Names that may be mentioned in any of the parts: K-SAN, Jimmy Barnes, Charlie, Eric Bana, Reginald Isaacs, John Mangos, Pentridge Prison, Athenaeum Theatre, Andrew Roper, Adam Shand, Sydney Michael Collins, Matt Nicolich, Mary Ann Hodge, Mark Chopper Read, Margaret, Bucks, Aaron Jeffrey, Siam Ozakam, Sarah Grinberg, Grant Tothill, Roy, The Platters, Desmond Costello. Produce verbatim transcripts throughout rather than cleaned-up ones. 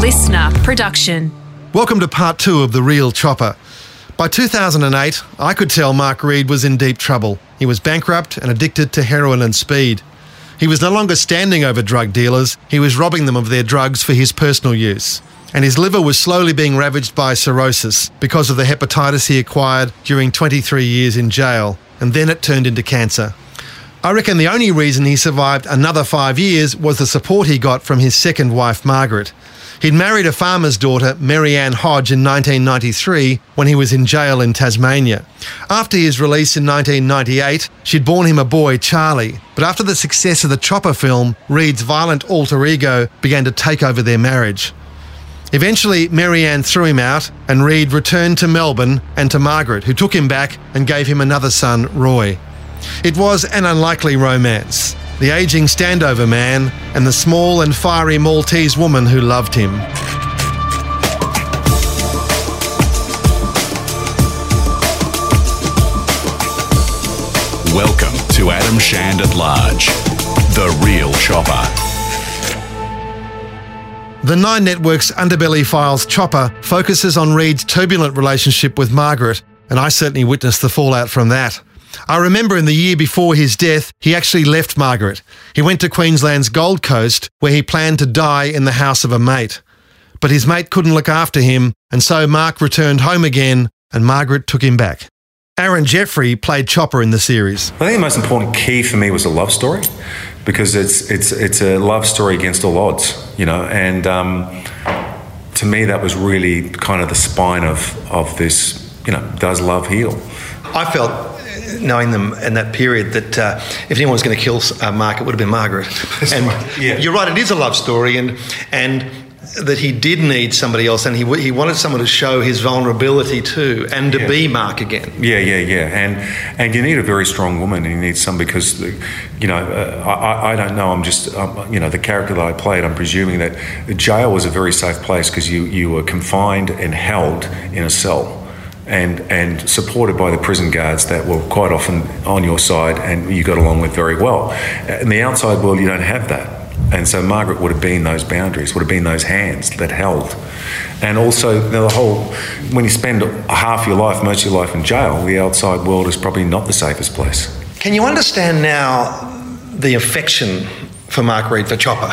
listener production. Welcome to part two of The Real Chopper. By two thousand eight, I could tell Mark Read was in deep trouble. He was bankrupt and addicted to heroin and speed. He was no longer standing over drug dealers, he was robbing them of their drugs for his personal use. And his liver was slowly being ravaged by cirrhosis because of the hepatitis he acquired during twenty-three years in jail, and then it turned into cancer. I reckon the only reason he survived another five years was the support he got from his second wife, Margaret. He'd married a farmer's daughter, Mary Ann Hodge, in nineteen ninety-three when he was in jail in Tasmania. After his release in nineteen ninety-eight, she'd borne him a boy, Charlie. But after the success of the Chopper film, Reed's violent alter ego began to take over their marriage. Eventually, Mary Ann threw him out and Reed returned to Melbourne and to Margaret, who took him back and gave him another son, Roy. It was an unlikely romance. The ageing standover man and the small and fiery Maltese woman who loved him. Welcome to Adam Shand at Large, The Real Chopper. The Nine Network's Underbelly Files Chopper focuses on Reed's turbulent relationship with Margaret, and I certainly witnessed the fallout from that. I remember in the year before his death, he actually left Margaret. He went to Queensland's Gold Coast, where he planned to die in the house of a mate. But his mate couldn't look after him, and so Mark returned home again, and Margaret took him back. Aaron Jeffrey played Chopper in the series. I think the most important key for me was a love story, because it's it's it's a love story against all odds, you know, and um, to me that was really kind of the spine of, of this, you know, does love heal? I felt, knowing them in that period, that uh, if anyone was going to kill uh, Mark, it would have been Margaret. And yeah. You're right, it is a love story, and and that he did need somebody else, and he w- he wanted someone to show his vulnerability to, and to yeah. be Mark again. Yeah, yeah, yeah. And and you need a very strong woman, and you need some, because, you know, uh, I, I don't know, I'm just, um, you know, the character that I played, I'm presuming that jail was a very safe place because you, you were confined and held in a cell. And, and supported by the prison guards that were quite often on your side and you got along with very well. In the outside world, you don't have that. And so Margaret would have been those boundaries, would have been those hands that held. And also, you know, the whole, when you spend half your life, most of your life in jail, the outside world is probably not the safest place. Can you understand now the affection for Mark Read for Chopper?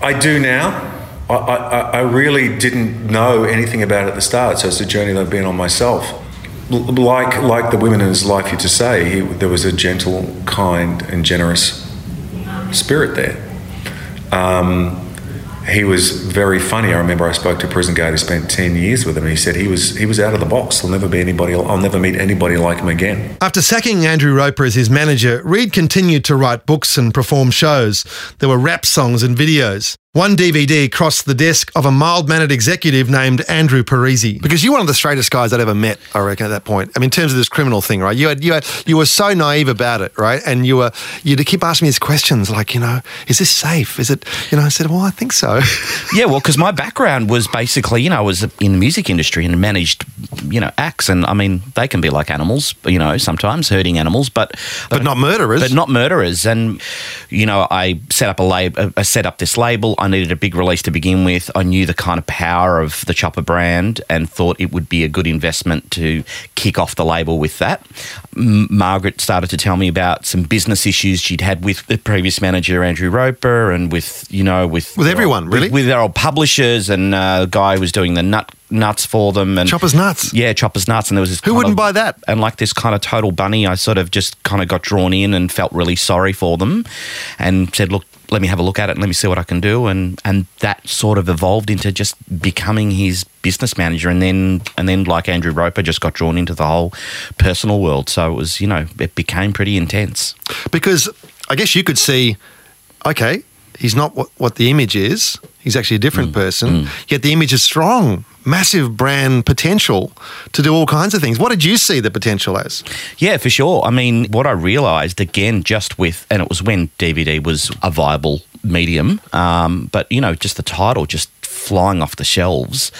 I do now. I, I, I really didn't know anything about it at the start, so it's a journey that I've been on myself. L- like like the women in his life, you to say, he, there was a gentle, kind and generous spirit there. Um, he was very funny. I remember I spoke to a prison guard who spent ten years with him, and he said he was he was out of the box. There'll never be anybody, I'll never meet anybody like him again. After sacking Andrew Roper as his manager, Reed continued to write books and perform shows. There were rap songs and videos. One D V D crossed the desk of a mild-mannered executive named Andrew Parisi. Because you were one of the straightest guys I'd ever met, I reckon, at that point. I mean, in terms of this criminal thing, right? You had, you had, you were so naive about it, right? And you were, you'd keep asking me these questions like, you know, is this safe? Is it, you know, I said, well, I think so. Yeah, well, because my background was basically, you know, I was in the music industry and managed, you know, acts. And, I mean, they can be like animals, you know, sometimes herding animals, but... But, but not murderers. But not murderers. And, you know, I set up a lab, I set up this label. I needed a big release to begin with. I knew the kind of power of the Chopper brand and thought it would be a good investment to kick off the label with that. M- Margaret started to tell me about some business issues she'd had with the previous manager, Andrew Roper, and with, you know, with... With everyone, old, really? With, with their old publishers, and uh, a guy who was doing the nut... nuts for them. And Chopper's Nuts? Yeah, Chopper's Nuts. And there was this... Who wouldn't of, buy that? And like this kind of total bunny, I sort of just kind of got drawn in and felt really sorry for them and said, look, let me have a look at it and let me see what I can do. And and that sort of evolved into just becoming his business manager. And then, and then like Andrew Roper, just got drawn into the whole personal world. So it was, you know, it became pretty intense. Because I guess you could see, okay, he's not what, what the image is. He's actually a different mm, person. Mm. Yet the image is strong. Massive brand potential to do all kinds of things. What did you see the potential as? Yeah, for sure. I mean, what I realised, again, just with, and it was when D V D was a viable medium, um, but, you know, just the title just flying off the shelves.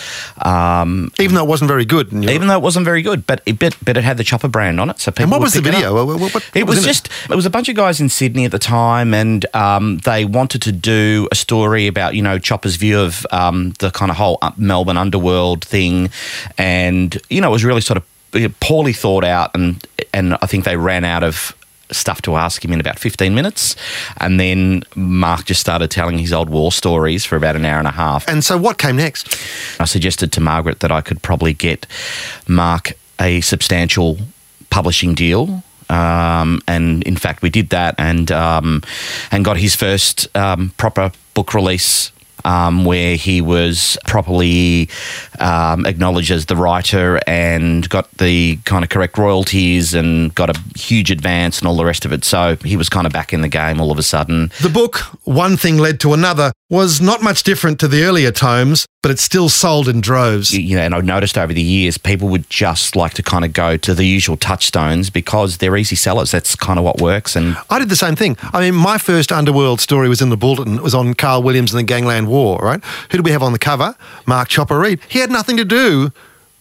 Um, even though it wasn't very good. Even right. though it wasn't very good, but it, but, but it had the Chopper brand on it. So people. And what was the video? What, what, what it was, was just, it? it was a bunch of guys in Sydney at the time, and um, they wanted to do a story about, you know, Chopper's view of um, the kind of whole Melbourne underworld thing. And, you know, it was really sort of poorly thought out, and and I think they ran out of stuff to ask him in about fifteen minutes, and then Mark just started telling his old war stories for about an hour and a half. And so what came next? I suggested to Margaret that I could probably get Mark a substantial publishing deal, um, and in fact we did that, and um, and got his first um, proper book release, Um, where he was properly um, acknowledged as the writer and got the kind of correct royalties and got a huge advance and all the rest of it. So he was kind of back in the game all of a sudden. The book, one thing led to another, was not much different to the earlier tomes, but it still sold in droves. You know, and I've noticed over the years people would just like to kind of go to the usual touchstones because they're easy sellers. That's kind of what works. And I did the same thing. I mean, my first Underworld story was in the Bulletin. It was on Carl Williams and the Gangland War, right? Who do we have on the cover? Mark Chopper Read. He had nothing to do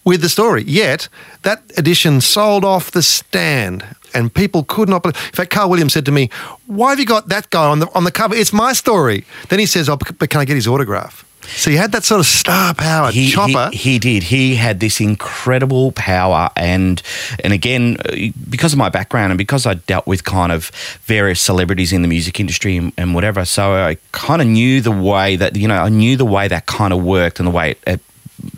with the story, yet that edition sold off the stand. And people could not believe. In fact, Carl Williams said to me, "Why have you got that guy on the on the cover? It's my story." Then he says, "Oh, but can I get his autograph?" So he had that sort of star power, he, Chopper. He, he did. He had this incredible power, and and again, because of my background and because I dealt with kind of various celebrities in the music industry and, and whatever, so I kind of knew the way that you know I knew the way that kind of worked and the way it, it,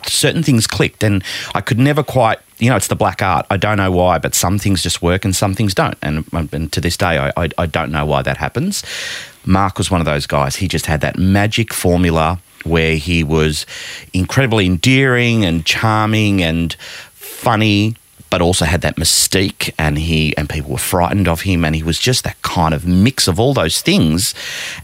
certain things clicked, and I could never quite. You know, it's the black art. I don't know why, but some things just work and some things don't. And, and to this day, I, I, I don't know why that happens. Mark was one of those guys. He just had that magic formula where he was incredibly endearing and charming and funny, but also had that mystique, and he and people were frightened of him, and he was just that kind of mix of all those things.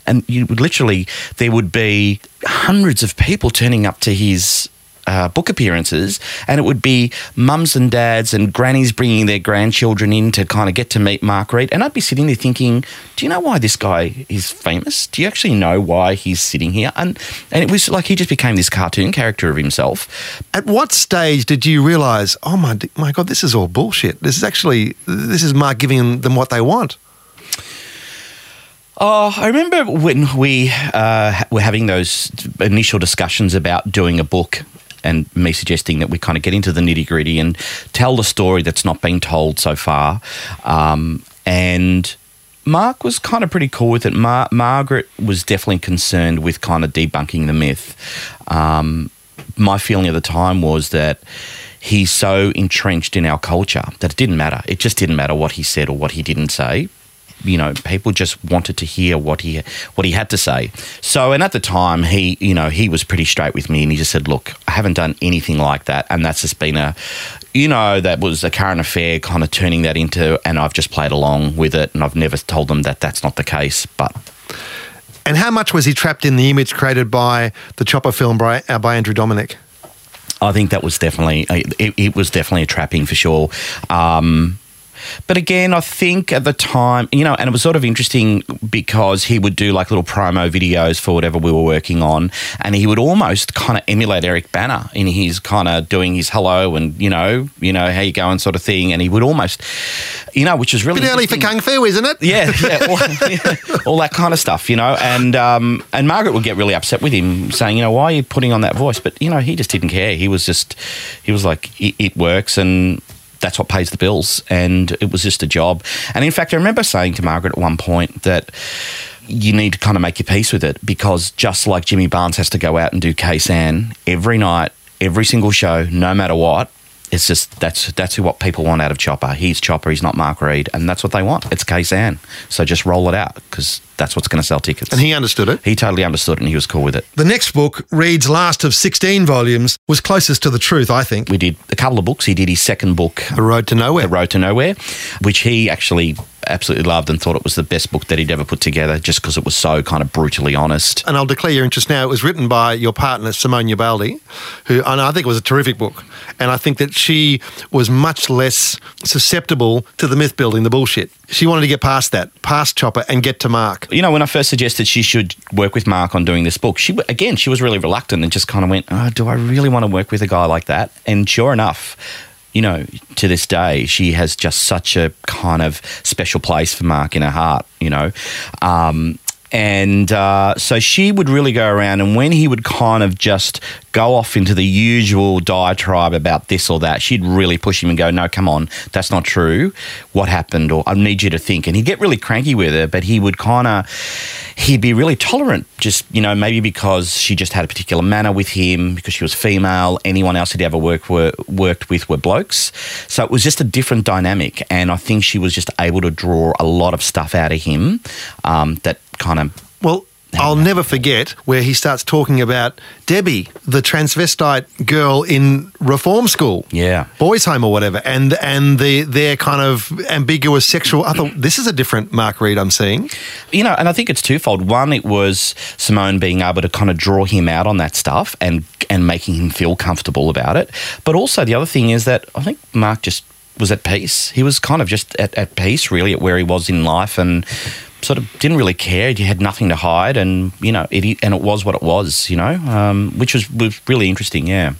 And you would literally, there would be hundreds of people turning up to his Uh, book appearances, and it would be mums and dads and grannies bringing their grandchildren in to kind of get to meet Mark Read. And I'd be sitting there thinking, do you know why this guy is famous? Do you actually know why he's sitting here? And and it was like he just became this cartoon character of himself. At what stage did you realise, oh my my God, this is all bullshit. This is actually, this is Mark giving them what they want? Oh, I remember when we uh, were having those initial discussions about doing a book, and me suggesting that we kind of get into the nitty-gritty and tell the story that's not been told so far. Um, and Mark was kind of pretty cool with it. Mar- Margaret was definitely concerned with kind of debunking the myth. Um, my feeling at the time was that he's so entrenched in our culture that it didn't matter. It just didn't matter what he said or what he didn't say. You know, people just wanted to hear what he what he had to say. So, and at the time, he, you know, he was pretty straight with me, and he just said, "Look, I haven't done anything like that, and that's just been a, you know, that was a current affair, kind of turning that into, and I've just played along with it, and I've never told them that that's not the case." But, and how much was he trapped in the image created by the Chopper film by, uh, by Andrew Dominik? I think that was definitely it. It was definitely a trapping for sure. Um, But again, I think at the time, you know, and it was sort of interesting because he would do like little promo videos for whatever we were working on, and he would almost kind of emulate Eric Bana in his kind of doing his hello and, you know, you know, how you going sort of thing. And he would almost, you know, which was really early for Kung Fu, isn't it? Yeah, yeah, all, yeah, all that kind of stuff, you know. And um, and Margaret would get really upset with him saying, you know, why are you putting on that voice? But, you know, he just didn't care. He was just, he was like, it, it works and that's what pays the bills, and it was just a job. And in fact, I remember saying to Margaret at one point that you need to kind of make your peace with it, because just like Jimmy Barnes has to go out and do K-SAN every night, every single show, no matter what, it's just that's that's what people want out of Chopper. He's Chopper, he's not Mark Read, and that's what they want. It's K-SAN. So just roll it out, because that's what's going to sell tickets. And he understood it? He totally understood it, and he was cool with it. The next book, Read's last of sixteen volumes, was closest to the truth, I think. We did a couple of books. He did his second book, The Road to Nowhere. The Road to Nowhere, which he actually absolutely loved and thought it was the best book that he'd ever put together, just because it was so kind of brutally honest. And I'll declare your interest now. It was written by your partner, Simone Ubaldi, who, and I think it was a terrific book. And I think that she was much less susceptible to the myth-building, the bullshit. She wanted to get past that, past Chopper, and get to Mark. You know, when I first suggested she should work with Mark on doing this book, she again, she was really reluctant and just kind of went, oh, do I really want to work with a guy like that? And sure enough, you know, to this day, she has just such a kind of special place for Mark in her heart, you know. Um, and uh, so she would really go around, and when he would kind of just go off into the usual diatribe about this or that, she'd really push him and go, no, come on, that's not true. What happened? Or I need you to think. And he'd get really cranky with her, but he would kind of, he'd be really tolerant, just, you know, maybe because she just had a particular manner with him, because she was female. Anyone else he'd ever worked, were, worked with were blokes. So it was just a different dynamic. And I think she was just able to draw a lot of stuff out of him um, that kind of... Well, I'll never forget where he starts talking about Debbie, the transvestite girl in reform school, yeah, boys' home or whatever, and and the their kind of ambiguous sexual. I thought, this is a different Mark Read I'm seeing, you know. And I think it's twofold. One, it was Simone being able to kind of draw him out on that stuff and and making him feel comfortable about it. But also the other thing is that I think Mark just was at peace. He was kind of just at, at peace, really, at where he was in life, and sort of didn't really care. He had nothing to hide, and you know, it and it was what it was, you know, um, which was, was really interesting. Yeah.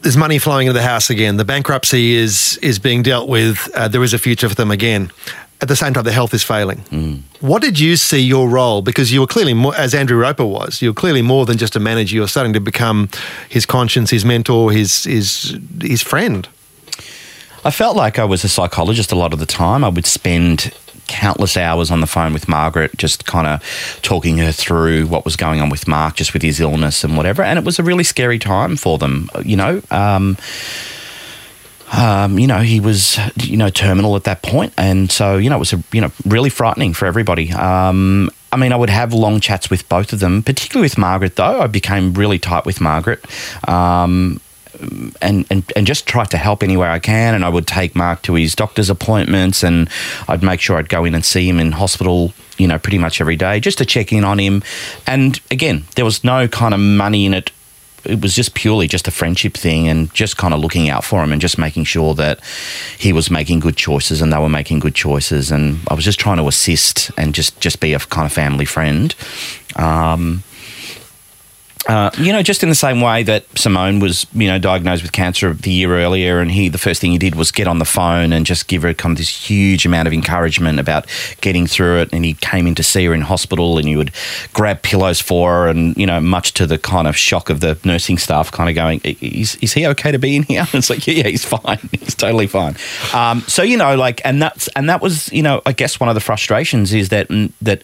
There's money flowing into the house again. The bankruptcy is is being dealt with. Uh, there is a future for them again. At the same time, the health is failing. Mm. What did you see your role? Because you were clearly, more, as Andrew Roper was, you were clearly more than just a manager. You're starting to become his conscience, his mentor, his his his friend. I felt like I was a psychologist a lot of the time. I would spend countless hours on the phone with Margaret, just kind of talking her through what was going on with Mark, just with his illness and whatever. And it was a really scary time for them, you know. Um, um, you know, he was, you know, terminal at that point. And so, you know, it was, a, you know, really frightening for everybody. Um, I mean, I would have long chats with both of them, particularly with Margaret, though. I became really tight with Margaret. Um And, and, and just try to help anywhere I can. And I would take Mark to his doctor's appointments, and I'd make sure I'd go in and see him in hospital, you know, pretty much every day, just to check in on him. And again, there was no kind of money in it. It was just purely just a friendship thing, and just kind of looking out for him and just making sure that he was making good choices and they were making good choices. And I was just trying to assist and just, just be a kind of family friend. Um Uh, you know, just in the same way that Simone was, you know, diagnosed with cancer the year earlier, and he, the first thing he did was get on the phone and just give her kind of this huge amount of encouragement about getting through it. And he came in to see her in hospital, and he would grab pillows for her, and, you know, much to the kind of shock of the nursing staff, kind of going, is, is he okay to be in here? And it's like, yeah, yeah, he's fine. He's totally fine. Um, so, you know, like, and that's, and that was, you know, I guess one of the frustrations is that, that,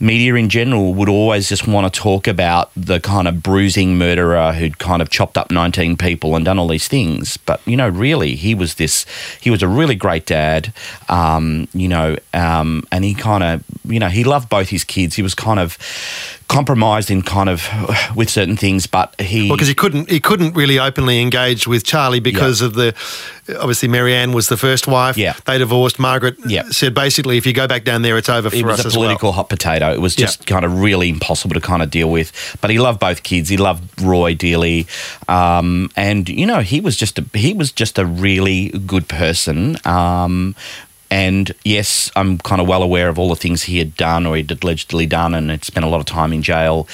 media in general would always just want to talk about the kind of bruising murderer who'd kind of chopped up nineteen people and done all these things. But, you know, really, he was this, he was a really great dad, um, you know, um, and he kind of, you know, he loved both his kids. He was kind of compromised in kind of with certain things, but he... Well, because he couldn't, he couldn't really openly engage with Charlie because yeah. of the... Obviously, Mary Ann was the first wife. Yeah. They divorced. Margaret yeah. said, basically, if you go back down there, it's over for us as well. It was a political hot potato. It was just yeah. kind of really impossible to kind of deal with. But he loved both kids. He loved Roy dearly. Um, and, you know, he was just a, he was just a really good person. Um, and, yes, I'm kind of well aware of all the things he had done or he'd allegedly done, and had spent a lot of time in jail.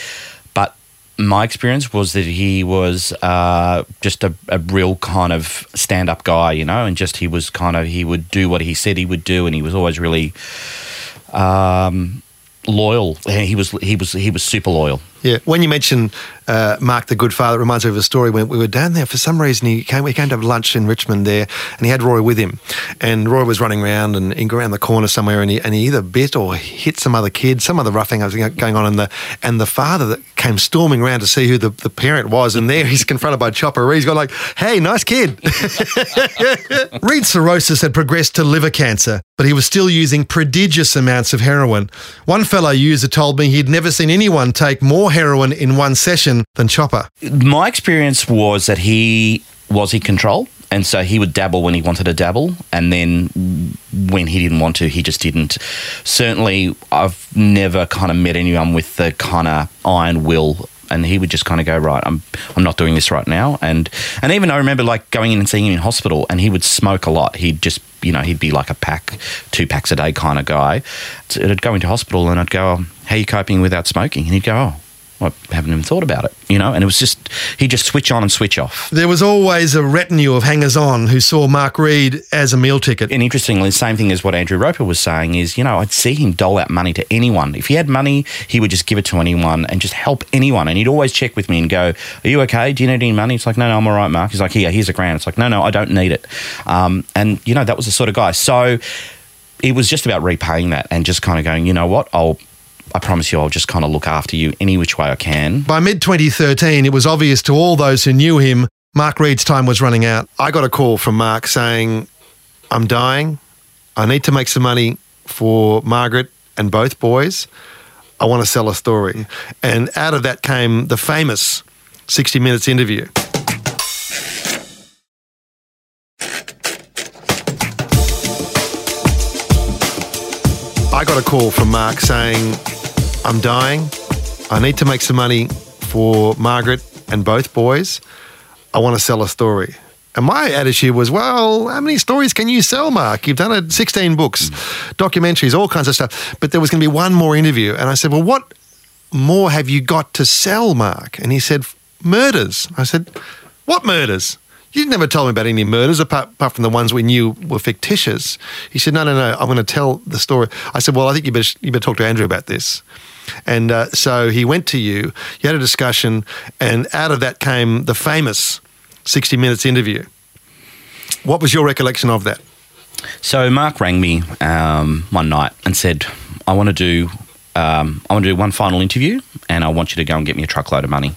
My experience was that he was uh, just a, a real kind of stand-up guy, you know, and just he was kind of, he would do what he said he would do, and he was always really um, loyal. He was he was he was super loyal. Yeah. When you mention uh, Mark the Good Father, it reminds me of a story when we were down there. For some reason, he came. We came to have lunch in Richmond there, and he had Roy with him. And Roy was running around and around the corner somewhere, and he and he either bit or hit some other kid, some other roughing was going on. And the and the father that came storming around to see who the, the parent was, and there he's confronted by Chopper. He's got like, "Hey, nice kid." Reed's cirrhosis had progressed to liver cancer, but he was still using prodigious amounts of heroin. One fellow user told me he'd never seen anyone take more heroin in one session than Chopper. My experience was that he was in control And so he would dabble when he wanted to dabble, and then when he didn't want to, he just didn't. Certainly, I've never kind of met anyone with the kind of iron will, and he would just kind of go, right, I'm I'm not doing this right now. And and even I remember, like, going in and seeing him in hospital, and he would smoke a lot. He'd just, you know, he'd be like a pack, two packs a day kind of guy. So I'd go into hospital and I'd go, oh, how are you coping without smoking? And he'd go, oh, I haven't even thought about it, you know, and it was just, he'd just switch on and switch off. There was always a retinue of hangers-on who saw Mark Read as a meal ticket. And interestingly, the same thing as what Andrew Roper was saying is, you know, I'd see him dole out money to anyone. If he had money, he would just give it to anyone and just help anyone. And he'd always check with me and go, are you okay? Do you need any money? It's like, no, no, I'm all right, Mark. He's like, here, here's a grand. It's like, no, no, I don't need it. Um, and, you know, that was the sort of guy. So it was just about repaying that and just kind of going, you know what, I'll, I promise you I'll just kind of look after you any which way I can. By mid twenty thirteen, it was obvious to all those who knew him, Mark Read's time was running out. I got a call from Mark saying, I'm dying. I need to make some money for Margaret and both boys. I want to sell a story. And out of that came the famous sixty minutes interview. I got a call from Mark saying, I'm dying. I need to make some money for Margaret and both boys. I want to sell a story. And my attitude was, well, how many stories can you sell, Mark? You've done sixteen books, mm. documentaries, all kinds of stuff. But there was going to be one more interview. And I said, well, what more have you got to sell, Mark? And he said, murders. I said, what murders? You never told me about any murders apart, apart from the ones we knew were fictitious. He said, no, no, no, I'm going to tell the story. I said, well, I think you better, you better talk to Andrew about this. And uh, so he went to you, you had a discussion, and out of that came the famous sixty minutes interview. What was your recollection of that? So Mark rang me um, one night and said, I want to do um, I want to do one final interview and I want you to go and get me a truckload of money.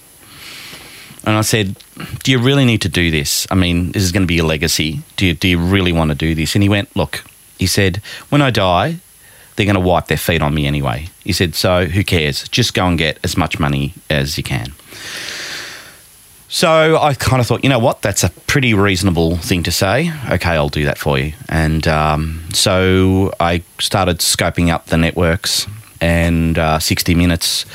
And I said, do you really need to do this? I mean, this is going to be your legacy. Do you, do you really want to do this? And he went, look, he said, when I die, they're going to wipe their feet on me anyway. He said, so who cares? Just go and get as much money as you can. So I kind of thought, you know what, that's a pretty reasonable thing to say. Okay, I'll do that for you. And um, so I started scoping up the networks, and uh, sixty minutes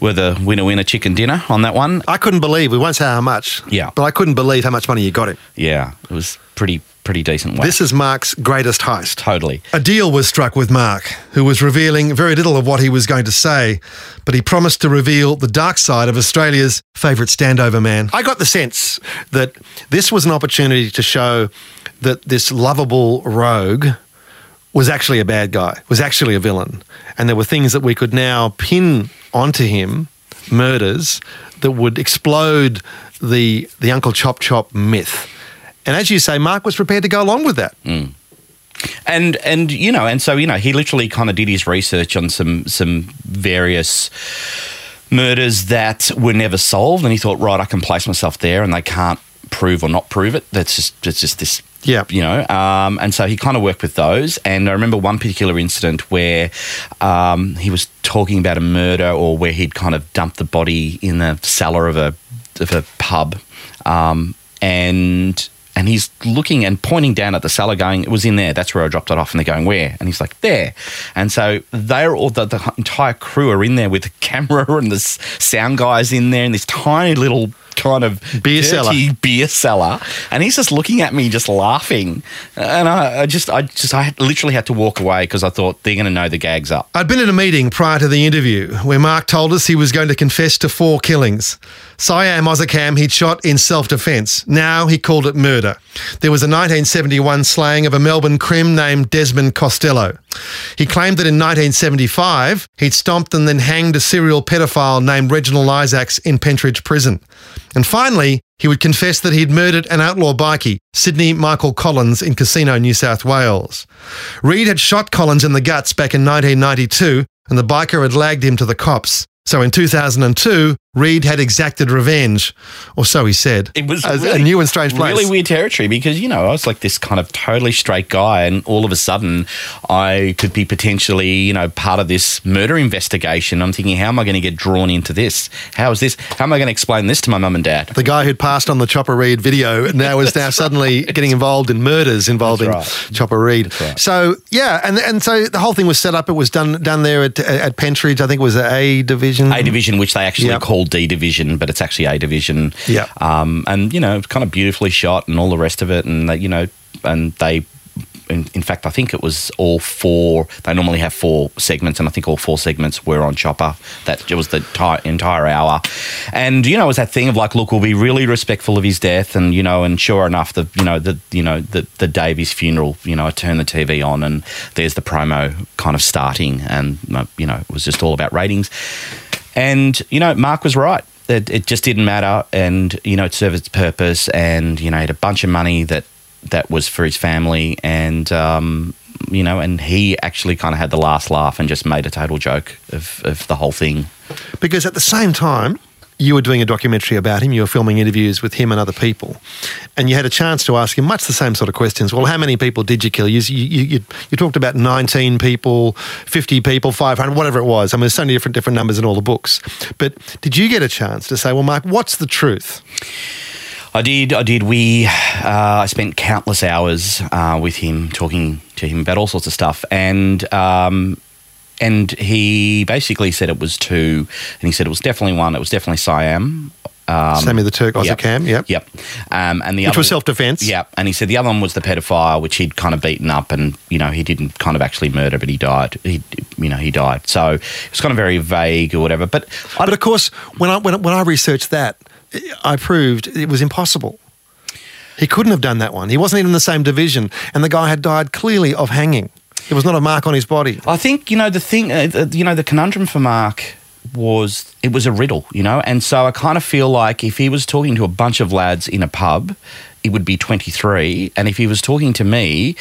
were the winner-winner chicken dinner on that one. I couldn't believe, we won't say how much, yeah, but I couldn't believe how much money you got it. Yeah, it was pretty pretty decent whack. This is Mark's greatest heist. Totally. A deal was struck with Mark, who was revealing very little of what he was going to say, but he promised to reveal the dark side of Australia's favourite standover man. I got the sense that this was an opportunity to show that this lovable rogue was actually a bad guy, was actually a villain. And there were things that we could now pin onto him, murders, that would explode the the Uncle Chop Chop myth. And as you say, Mark was prepared to go along with that. Mm. And, and you know, and so, you know, he literally kind of did his research on some some various murders that were never solved, and he thought, right, I can place myself there and they can't prove or not prove it. That's just, that's just this... Yeah, you know, um, and so he kind of worked with those. And I remember one particular incident where um, he was talking about a murder, or where he'd kind of dumped the body in the cellar of a of a pub, um, and and he's looking and pointing down at the cellar, going, "It was in there. That's where I dropped it off." And they're going, "Where?" And he's like, "There." And so they're all the, the entire crew are in there with the camera and the sound guys in there, and this tiny little kind of beer cellar, beer cellar, and he's just looking at me, just laughing, and I, I just, I just, I literally had to walk away because I thought they're going to know the gag's up. I'd been in a meeting prior to the interview where Mark told us he was going to confess to four killings. Siam Ozakam he'd shot in self-defence. Now he called it murder. There was a nineteen seventy-one slaying of a Melbourne creme named Desmond Costello. He claimed that in nineteen seventy-five he'd stomped and then hanged a serial pedophile named Reginald Isaacs in Pentridge Prison. And finally, he would confess that he'd murdered an outlaw bikie, Sydney Michael Collins, in Casino, New South Wales. Reed had shot Collins in the guts back in nineteen ninety-two, and the biker had lagged him to the cops. So in two thousand two, Read had exacted revenge, or so he said. It was really, a new and strange place. Really weird territory because, you know, I was like this kind of totally straight guy and all of a sudden I could be potentially, you know, part of this murder investigation. I'm thinking, how am I going to get drawn into this? How is this? How am I going to explain this to my mum and dad? The guy who'd passed on the Chopper Read video now is now right. suddenly getting involved in murders involving right. Chopper Read. Right. So, yeah, and and so the whole thing was set up. It was done done there at, at Pentridge. I think it was A Division. A Division, which they actually yep. called D Division, but it's actually A Division. Yeah. Um, and, you know, it's kind of beautifully shot and all the rest of it. And, they, you know, and they, in, in fact, I think it was all four, they normally have four segments, and I think all four segments were on Chopper. That it was the entire, entire hour. And, you know, it was that thing of like, look, we'll be really respectful of his death. And, you know, and sure enough, the, you know, the, you know, the, the day of his funeral, you know, I turned the T V on and there's the promo kind of starting. And, you know, it was just all about ratings. And, you know, Mark was right. It, it just didn't matter and, you know, it served its purpose and, you know, he had a bunch of money that, that was for his family and, um, you know, and he actually kind of had the last laugh and just made a total joke of, of the whole thing. Because at the same time, you were doing a documentary about him, you were filming interviews with him and other people, and you had a chance to ask him much the same sort of questions. Well, how many people did you kill? You you, you, you talked about nineteen people, fifty people, five hundred, whatever it was. I mean, there's so many different, different numbers in all the books. But did you get a chance to say, well, Mark, what's the truth? I did, I did. We, uh, I spent countless hours uh, with him, talking to him about all sorts of stuff, and um And he basically said it was two, and he said it was definitely one. It was definitely Siam. Um, Sammy the Turk, Ozakam, yep. Yep. yep. Um, and the Which other, was self-defense. Yep. And he said the other one was the pedophile, which he'd kind of beaten up and, you know, he didn't kind of actually murder, but he died. He, you know, he died. So it was kind of very vague or whatever. But, I, but of course, when I, when, when I researched that, I proved it was impossible. He couldn't have done that one. He wasn't even in the same division, and the guy had died clearly of hanging. There was not a mark on his body. I think, you know, the thing, uh, you know, the conundrum for Mark was it was a riddle, you know, and so I kind of feel like if he was talking to a bunch of lads in a pub, it would be twenty-three, and if he was talking to me,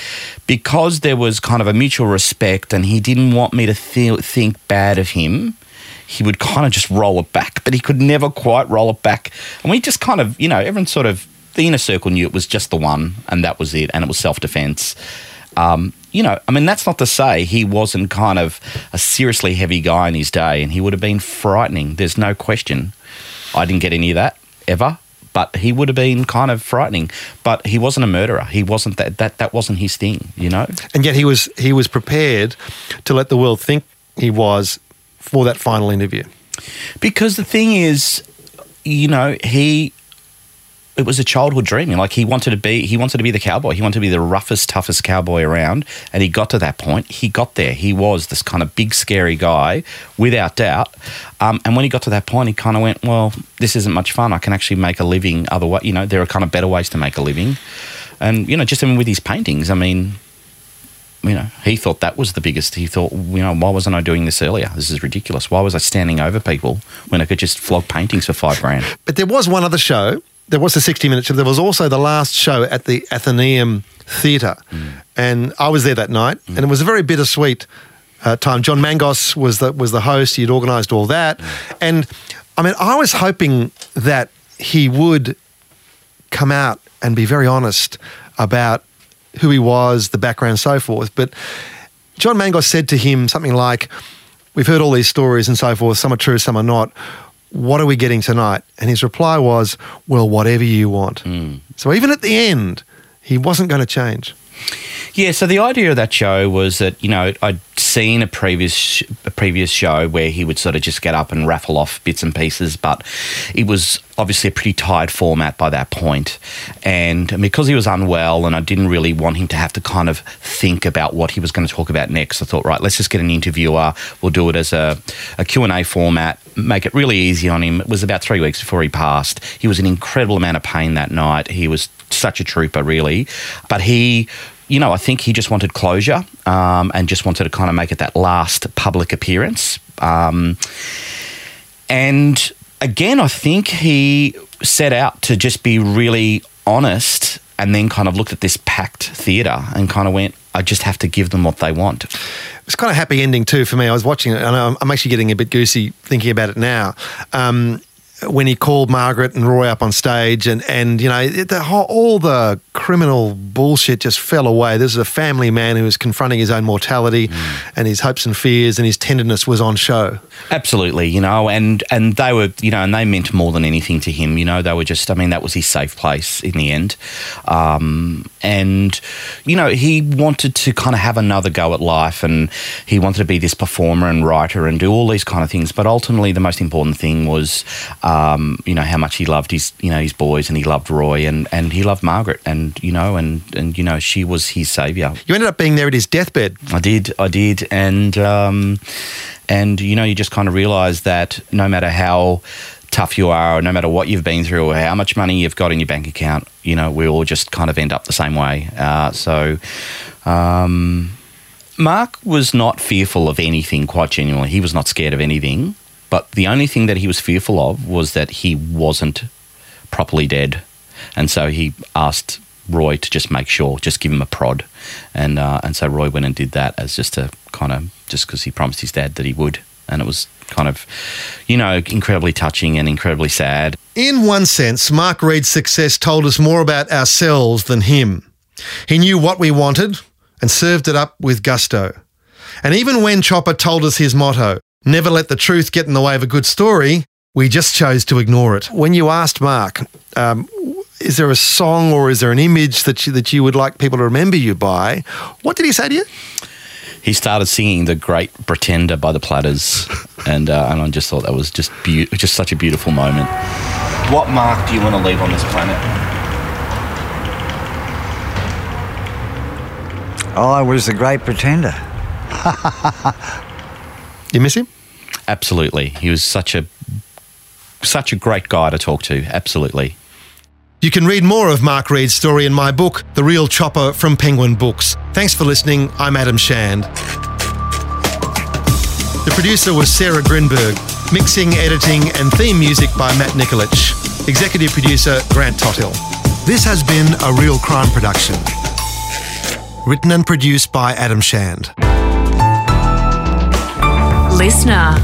because there was kind of a mutual respect and he didn't want me to th- think bad of him, he would kind of just roll it back, but he could never quite roll it back. And we just kind of, you know, everyone sort of, the inner circle knew it was just the one and that was it and it was self-defense. Um, you know, I mean, that's not to say he wasn't kind of a seriously heavy guy in his day and he would have been frightening. There's no question. I didn't get any of that ever, but he would have been kind of frightening. But he wasn't a murderer. He wasn't that, that, that wasn't his thing, you know? And yet he was, he was prepared to let the world think he was for that final interview. Because the thing is, you know, he... It was a childhood dream. Like he wanted to be, he wanted to be the cowboy. He wanted to be the roughest, toughest cowboy around, and he got to that point. He got there. He was this kind of big, scary guy, without doubt. Um, and when he got to that point, he kind of went, "Well, this isn't much fun. I can actually make a living other way. You know, there are kind of better ways to make a living." And you know, just even with his paintings, I mean, you know, he thought that was the biggest. He thought, you know, why wasn't I doing this earlier? This is ridiculous. Why was I standing over people when I could just flog paintings for five grand? But there was one other show. There was the sixty minute show. There was also the last show at the Athenaeum Theatre. Mm. And I was there that night, mm. and it was a very bittersweet uh, time. John Mangos was the, was the host. He'd organised all that. Mm. And, I mean, I was hoping that he would come out and be very honest about who he was, the background, so forth. But John Mangos said to him something like, "We've heard all these stories and so forth. Some are true, some are not. What are we getting tonight?" And his reply was, "Well, whatever you want." Mm. So even at the end, he wasn't going to change. Yeah, so the idea of that show was that, you know, I'd seen a previous a previous show where he would sort of just get up and raffle off bits and pieces, but it was obviously a pretty tired format by that point. And because he was unwell and I didn't really want him to have to kind of think about what he was going to talk about next, I thought, right, let's just get an interviewer. We'll do it as a, a Q and A format, make it really easy on him. It was about three weeks before he passed. He was in an incredible amount of pain that night. He was such a trooper, really. But he... You know, I think he just wanted closure um, and just wanted to kind of make it that last public appearance. Um, and again, I think he set out to just be really honest and then kind of looked at this packed theatre and kind of went, I just have to give them what they want. It's kind of a happy ending too for me. I was watching it and I'm actually getting a bit goosey thinking about it now. Um, when he called Margaret and Roy up on stage, and, and you know, the whole, all the criminal bullshit just fell away. This is a family man who was confronting his own mortality mm. and his hopes and fears, and his tenderness was on show. Absolutely, you know, and, and they were, you know, and they meant more than anything to him, you know. They were just, I mean, that was his safe place in the end. Um, and, you know, he wanted to kind of have another go at life, and he wanted to be this performer and writer and do all these kind of things, but ultimately the most important thing was... Um, you know, how much he loved his, you know, his boys, and he loved Roy, and, and he loved Margaret, and, you know, and, and, you know, she was his saviour. You ended up being there at his deathbed. I did, I did. And, um, and you know, you just kind of realise that no matter how tough you are, or no matter what you've been through, or how much money you've got in your bank account, you know, we all just kind of end up the same way. Uh, so... Um, Mark was not fearful of anything, quite genuinely. He was not scared of anything. But the only thing that he was fearful of was that he wasn't properly dead. And so he asked Roy to just make sure, just give him a prod. And uh, and so Roy went and did that as just a kind of, just because he promised his dad that he would. And it was kind of, you know, incredibly touching and incredibly sad. In one sense, Mark Read's success told us more about ourselves than him. He knew what we wanted and served it up with gusto. And even when Chopper told us his motto, never let the truth get in the way of a good story, we just chose to ignore it. When you asked Mark, um, is there a song or is there an image that you, that you would like people to remember you by, what did he say to you? He started singing The Great Pretender by The Platters, and, uh, and I just thought that was just be- just such a beautiful moment. What mark do you want to leave on this planet? Oh, I was the great pretender. You miss him? Absolutely. He was such a such a great guy to talk to. Absolutely. You can read more of Mark Read's story in my book, The Real Chopper, from Penguin Books. Thanks for listening. I'm Adam Shand. The producer was Sarah Grinberg. Mixing, editing and theme music by Matt Nicolich. Executive producer, Grant Tothill. This has been a Real Crime production. Written and produced by Adam Shand. Listener.